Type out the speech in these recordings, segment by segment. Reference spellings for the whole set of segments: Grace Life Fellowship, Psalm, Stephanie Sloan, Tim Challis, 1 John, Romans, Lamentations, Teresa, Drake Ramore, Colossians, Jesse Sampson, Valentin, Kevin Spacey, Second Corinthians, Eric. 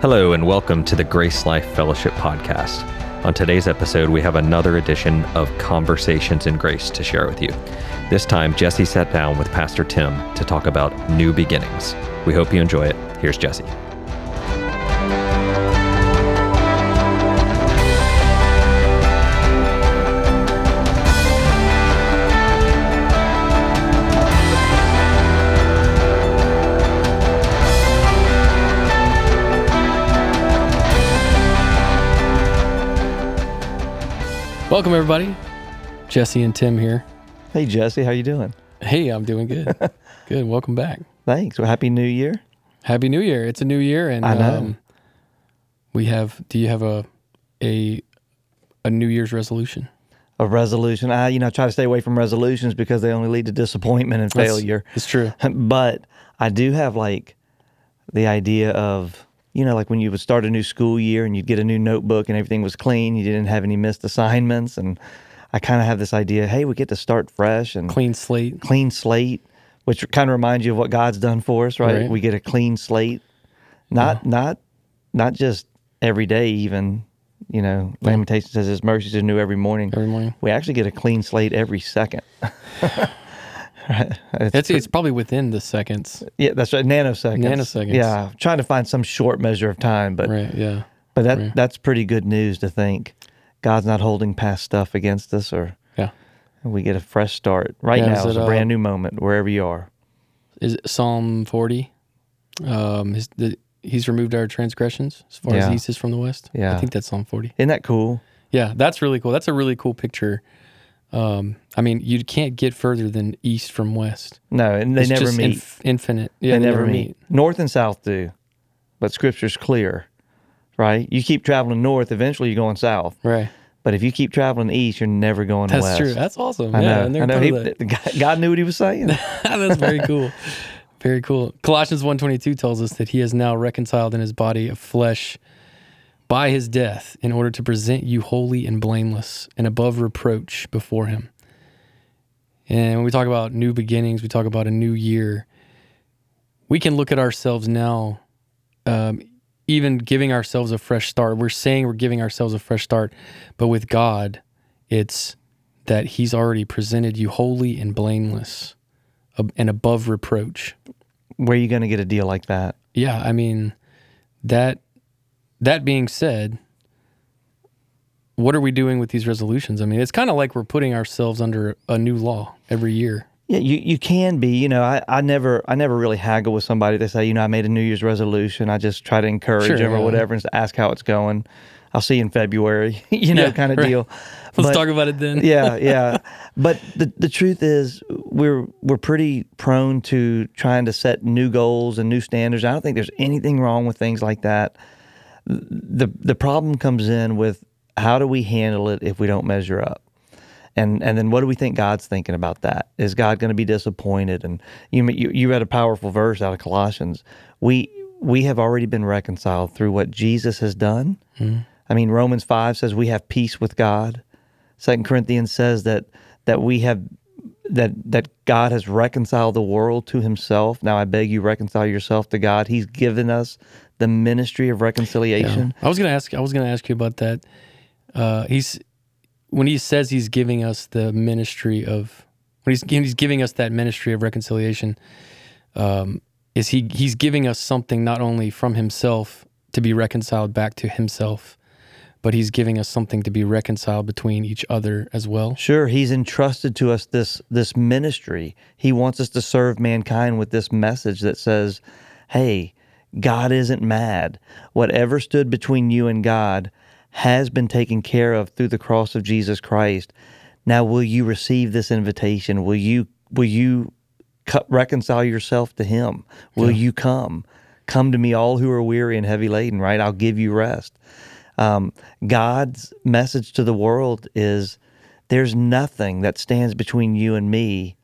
Hello and welcome to the Grace Life Fellowship podcast. On today's episode, we have another edition of Conversations in Grace to share with you. This time, Jesse sat down with Pastor Tim to talk about new beginnings. We hope you enjoy it. Here's Jesse. Welcome, everybody. Jesse and Tim here. Hey, Jesse. How you doing? Hey, I'm doing good. Good. Welcome back. Thanks. Well, Happy New Year. Happy New Year. It's a new year. And I know. We have, do you have a New Year's resolution? A resolution? I try to stay away from resolutions because they only lead to disappointment and failure. It's true. But I do have the idea of, when you would start a new school year and you'd get a new notebook and everything was clean, you didn't have any missed assignments. And I kind of have this idea, hey, we get to start fresh and clean slate, which kind of reminds you of what God's done for us, right? We get a clean slate, not just every day, even, Lamentations says His mercies are new every morning. We actually get a clean slate every second. Right. It's probably within the seconds. Yeah, that's right. Nanoseconds. Yeah, I'm trying to find some short measure of time, but that's pretty good news to think God's not holding past stuff against us, or we get a fresh start. Now is a brand new moment wherever you are. Is it Psalm 40? He's removed our transgressions as far as east is from the west. Yeah, I think that's Psalm 40. Isn't that cool? Yeah, that's really cool. That's a really cool picture. You can't get further than east from west. No, and they never meet. Infinite. Yeah, they never meet. North and south do, but Scripture's clear, right? You keep traveling north, eventually you're going south. Right. But if you keep traveling east, you're never going west. That's true. That's awesome. I know. God knew what He was saying. That's very cool. Very cool. Colossians 1:22 tells us that He is now reconciled in His body of flesh by His death, in order to present you holy and blameless and above reproach before Him. And when we talk about new beginnings, we talk about a new year. We can look at ourselves now, even giving ourselves a fresh start. We're saying we're giving ourselves a fresh start, but with God, it's that He's already presented you holy and blameless and above reproach. Where are you going to get a deal like that? Yeah, That being said, what are we doing with these resolutions? It's kind of like we're putting ourselves under a new law every year. Yeah, you can be. I never really haggle with somebody that say, I made a New Year's resolution. I just try to encourage them or whatever and ask how it's going. I'll see you in February, deal. Let's talk about it then. Yeah. But the truth is we're pretty prone to trying to set new goals and new standards. I don't think there's anything wrong with things like that. The problem comes in with how do we handle it if we don't measure up? And then what do we think God's thinking about that? Is God going to be disappointed? And you read a powerful verse out of Colossians. We have already been reconciled through what Jesus has done. Mm-hmm. Romans 5 says we have peace with God. Second Corinthians says that we have that God has reconciled the world to Himself. Now I beg you, reconcile yourself to God. He's given us the ministry of reconciliation. Yeah. I was going to ask you about that. He's giving us that ministry of reconciliation, He's giving us something not only from Himself to be reconciled back to Himself, but He's giving us something to be reconciled between each other as well. Sure, He's entrusted to us this ministry. He wants us to serve mankind with this message that says, hey, God isn't mad. Whatever stood between you and God has been taken care of through the cross of Jesus Christ. Now, will you receive this invitation? Will you reconcile yourself to Him? Will you come? Come to me, all who are weary and heavy laden, right? I'll give you rest. God's message to the world is there's nothing that stands between you and me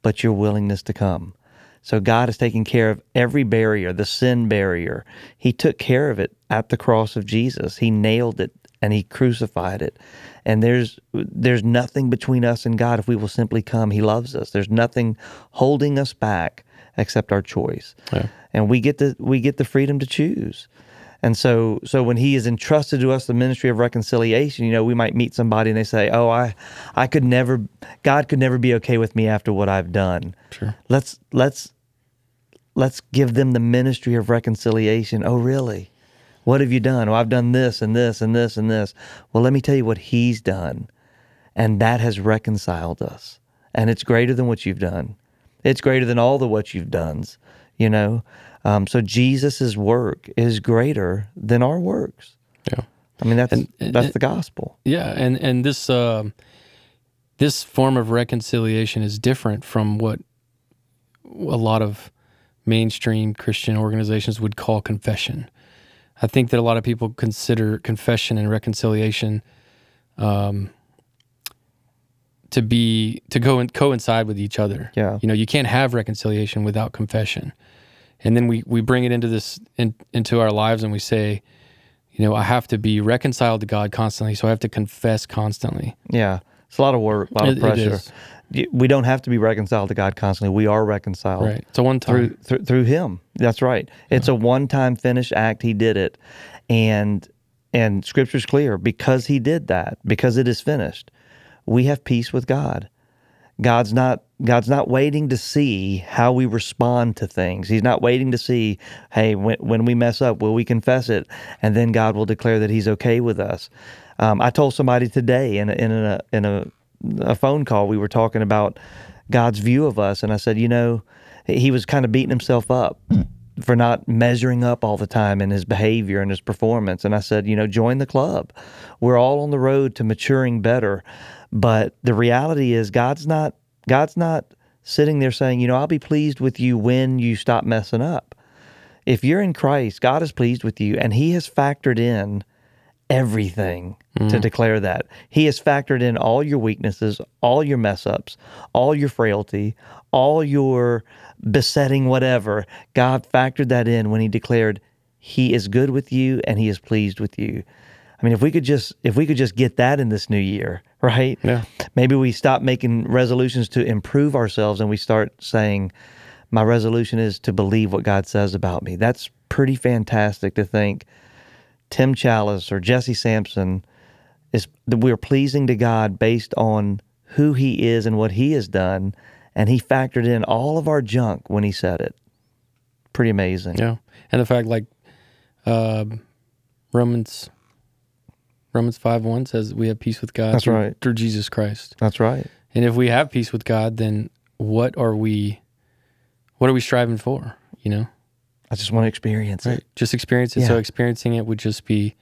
but your willingness to come. So God is taking care of every barrier, the sin barrier. He took care of it at the cross of Jesus. He nailed it and He crucified it. And there's nothing between us and God if we will simply come. He loves us. There's nothing holding us back except our choice. Yeah. And we get the freedom to choose. And so when he has entrusted to us the ministry of reconciliation, you know, we might meet somebody and they say, "Oh, I could never, God could never be okay with me after what I've done." Sure. Let's give them the ministry of reconciliation. "Oh, really? What have you done?" "Oh, I've done this and this and this and this." "Well, let me tell you what he's done, and that has reconciled us. And it's greater than what you've done. It's greater than all the what you've done." You know, so Jesus' work is greater than our works. Yeah, I mean that's the gospel. Yeah, and this this form of reconciliation is different from what a lot of mainstream Christian organizations would call confession. I think that a lot of people consider confession and reconciliation to coincide with each other. Yeah. You know, you can't have reconciliation without confession. And then we bring it into this into our lives and we say, you know, I have to be reconciled to God constantly, so I have to confess constantly. Yeah. It's a lot of work, a lot of pressure. We don't have to be reconciled to God constantly. We are reconciled. Right. It's a one-time through him. That's right. It's a one-time finished act. He did it. And Scripture's clear, because he did that, because it is finished. We have peace with God. God's not waiting to see how we respond to things. He's not waiting to see, hey, when we mess up, will we confess it? And then God will declare that he's okay with us. I told somebody today in a phone call, we were talking about God's view of us, and I said, you know, he was kind of beating himself up for not measuring up all the time in his behavior and his performance. And I said, you know, join the club. We're all on the road to maturing better. But the reality is God's not sitting there saying, you know, I'll be pleased with you when you stop messing up. If you're in Christ, God is pleased with you, and he has factored in everything to declare that. He has factored in all your weaknesses, all your mess-ups, all your frailty, all your besetting whatever. God factored that in when he declared he is good with you and he is pleased with you. I mean, if we could just get that in this new year, right? Yeah. Maybe we stop making resolutions to improve ourselves and we start saying, my resolution is to believe what God says about me. That's pretty fantastic to think Tim Challis or Jesse Sampson is that we're pleasing to God based on who he is and what he has done, and he factored in all of our junk when he said it. Pretty amazing. Yeah. And the fact, like Romans 5:1 says we have peace with God through Jesus Christ. That's right. And if we have peace with God, then what are we striving for, you know? I just want to experience it. Just experience it. Yeah. So experiencing it would just be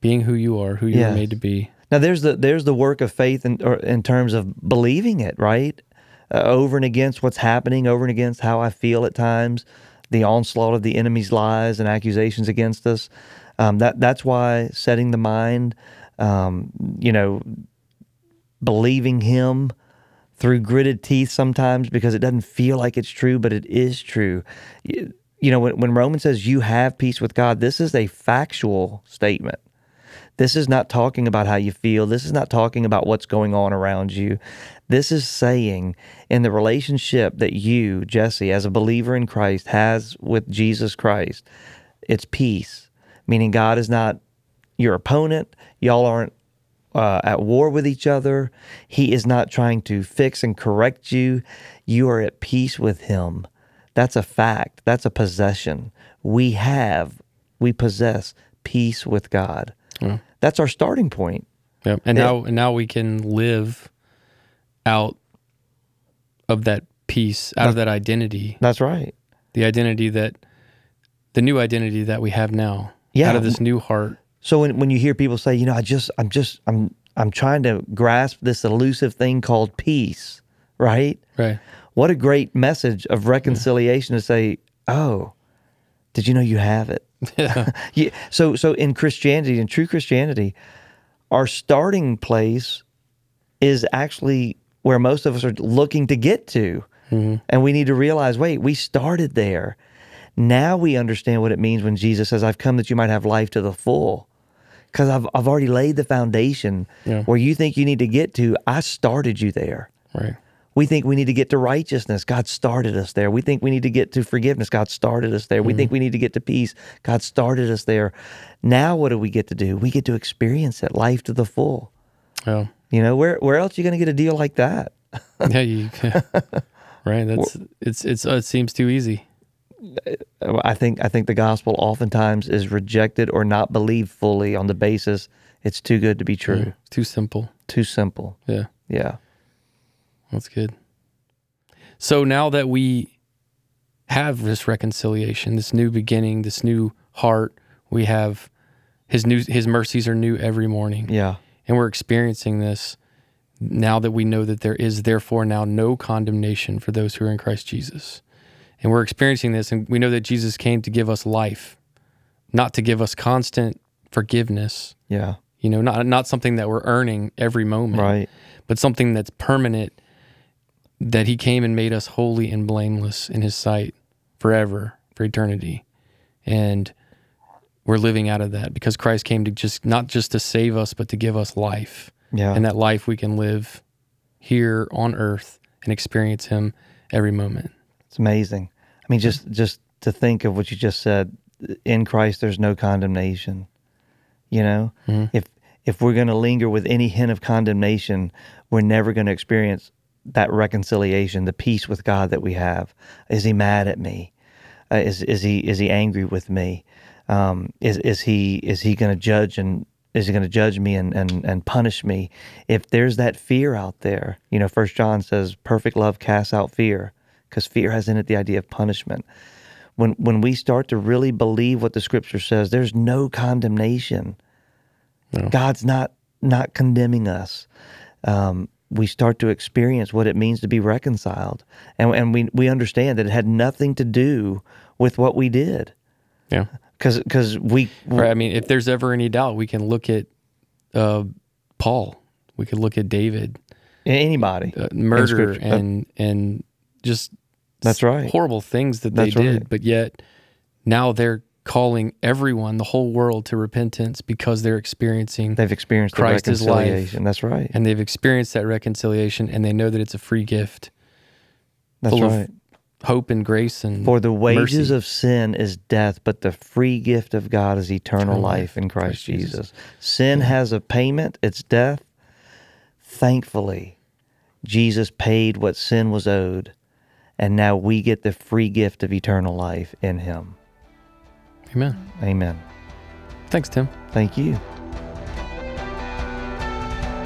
being who you are, who you were made to be. Now there's the work of faith in terms of believing it, right? Over and against what's happening, over and against how I feel at times, the onslaught of the enemy's lies and accusations against us. That's why setting the mind, you know, believing him through gritted teeth sometimes because it doesn't feel like it's true, but it is true. You know, when Romans says you have peace with God, this is a factual statement. This is not talking about how you feel. This is not talking about what's going on around you. This is saying in the relationship that you, Jesse, as a believer in Christ, has with Jesus Christ, it's peace. Meaning God is not your opponent. Y'all aren't at war with each other. He is not trying to fix and correct you. You are at peace with him. That's a fact. That's a possession. We possess peace with God. Yeah. That's our starting point. Yep. And now we can live out of that peace, out of that identity. That's right. The new identity that we have now. Yeah. Out of this new heart. So when you hear people say, you know, I'm trying to grasp this elusive thing called peace, right? Right. What a great message of reconciliation to say, oh, did you know you have it? Yeah. So in Christianity, in true Christianity, our starting place is actually where most of us are looking to get to. Mm-hmm. And we need to realize, wait, we started there. Now we understand what it means when Jesus says, I've come that you might have life to the full. Because I've already laid the foundation where you think you need to get to. I started you there. Right. We think we need to get to righteousness. God started us there. We think we need to get to forgiveness. God started us there. We think we need to get to peace. God started us there. Now what do we get to do? We get to experience that life to the full. Oh. You know, where else are you going to get a deal like that? Right. That's it seems too easy. I think the gospel oftentimes is rejected or not believed fully on the basis it's too good to be true. Yeah, too simple. Too simple. Yeah. Yeah. That's good. So now that we have this reconciliation, this new beginning, this new heart, we have his mercies are new every morning. Yeah. And we're experiencing this now that we know that there is therefore now no condemnation for those who are in Christ Jesus. And we're experiencing this, and we know that Jesus came to give us life, not to give us constant forgiveness. Yeah. You know, not something that we're earning every moment. Right. But something that's permanent, that he came and made us holy and blameless in his sight forever, for eternity. And we're living out of that because Christ came to not just to save us, but to give us life. Yeah. And that life we can live here on earth and experience him every moment. It's amazing. I mean, just to think of what you just said, in Christ there's no condemnation. You know, if we're going to linger with any hint of condemnation, we're never going to experience that reconciliation, the peace with God that we have. Is he mad at me? Is he angry with me? Is he going to judge me and punish me? If there's that fear out there, you know, 1 John says, perfect love casts out fear, because fear has in it the idea of punishment. When we start to really believe what the Scripture says, there's no condemnation. No. God's not condemning us. We start to experience what it means to be reconciled, and we understand that it had nothing to do with what we did. Yeah, because right, I mean, if there's ever any doubt, we can look at Paul. We could look at David. Anybody, murder and just that's right, horrible things that they did. Right. But yet now they're calling everyone, the whole world, to repentance because they've experienced Christ's life. That's right, and they've experienced that reconciliation, and they know that it's a free gift. That's right. Hope and grace and for the wages mercy of sin is death, but the free gift of God is eternal life in Christ Jesus. Sin has a payment; it's death. Thankfully, Jesus paid what sin was owed, and now we get the free gift of eternal life in him. Amen. Amen. Thanks, Tim. Thank you.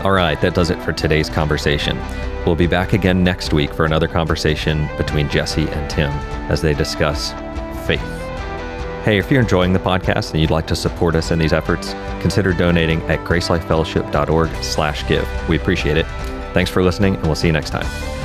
All right, that does it for today's conversation. We'll be back again next week for another conversation between Jesse and Tim as they discuss faith. Hey, if you're enjoying the podcast and you'd like to support us in these efforts, consider donating at gracelifefellowship.org/give. We appreciate it. Thanks for listening, and we'll see you next time.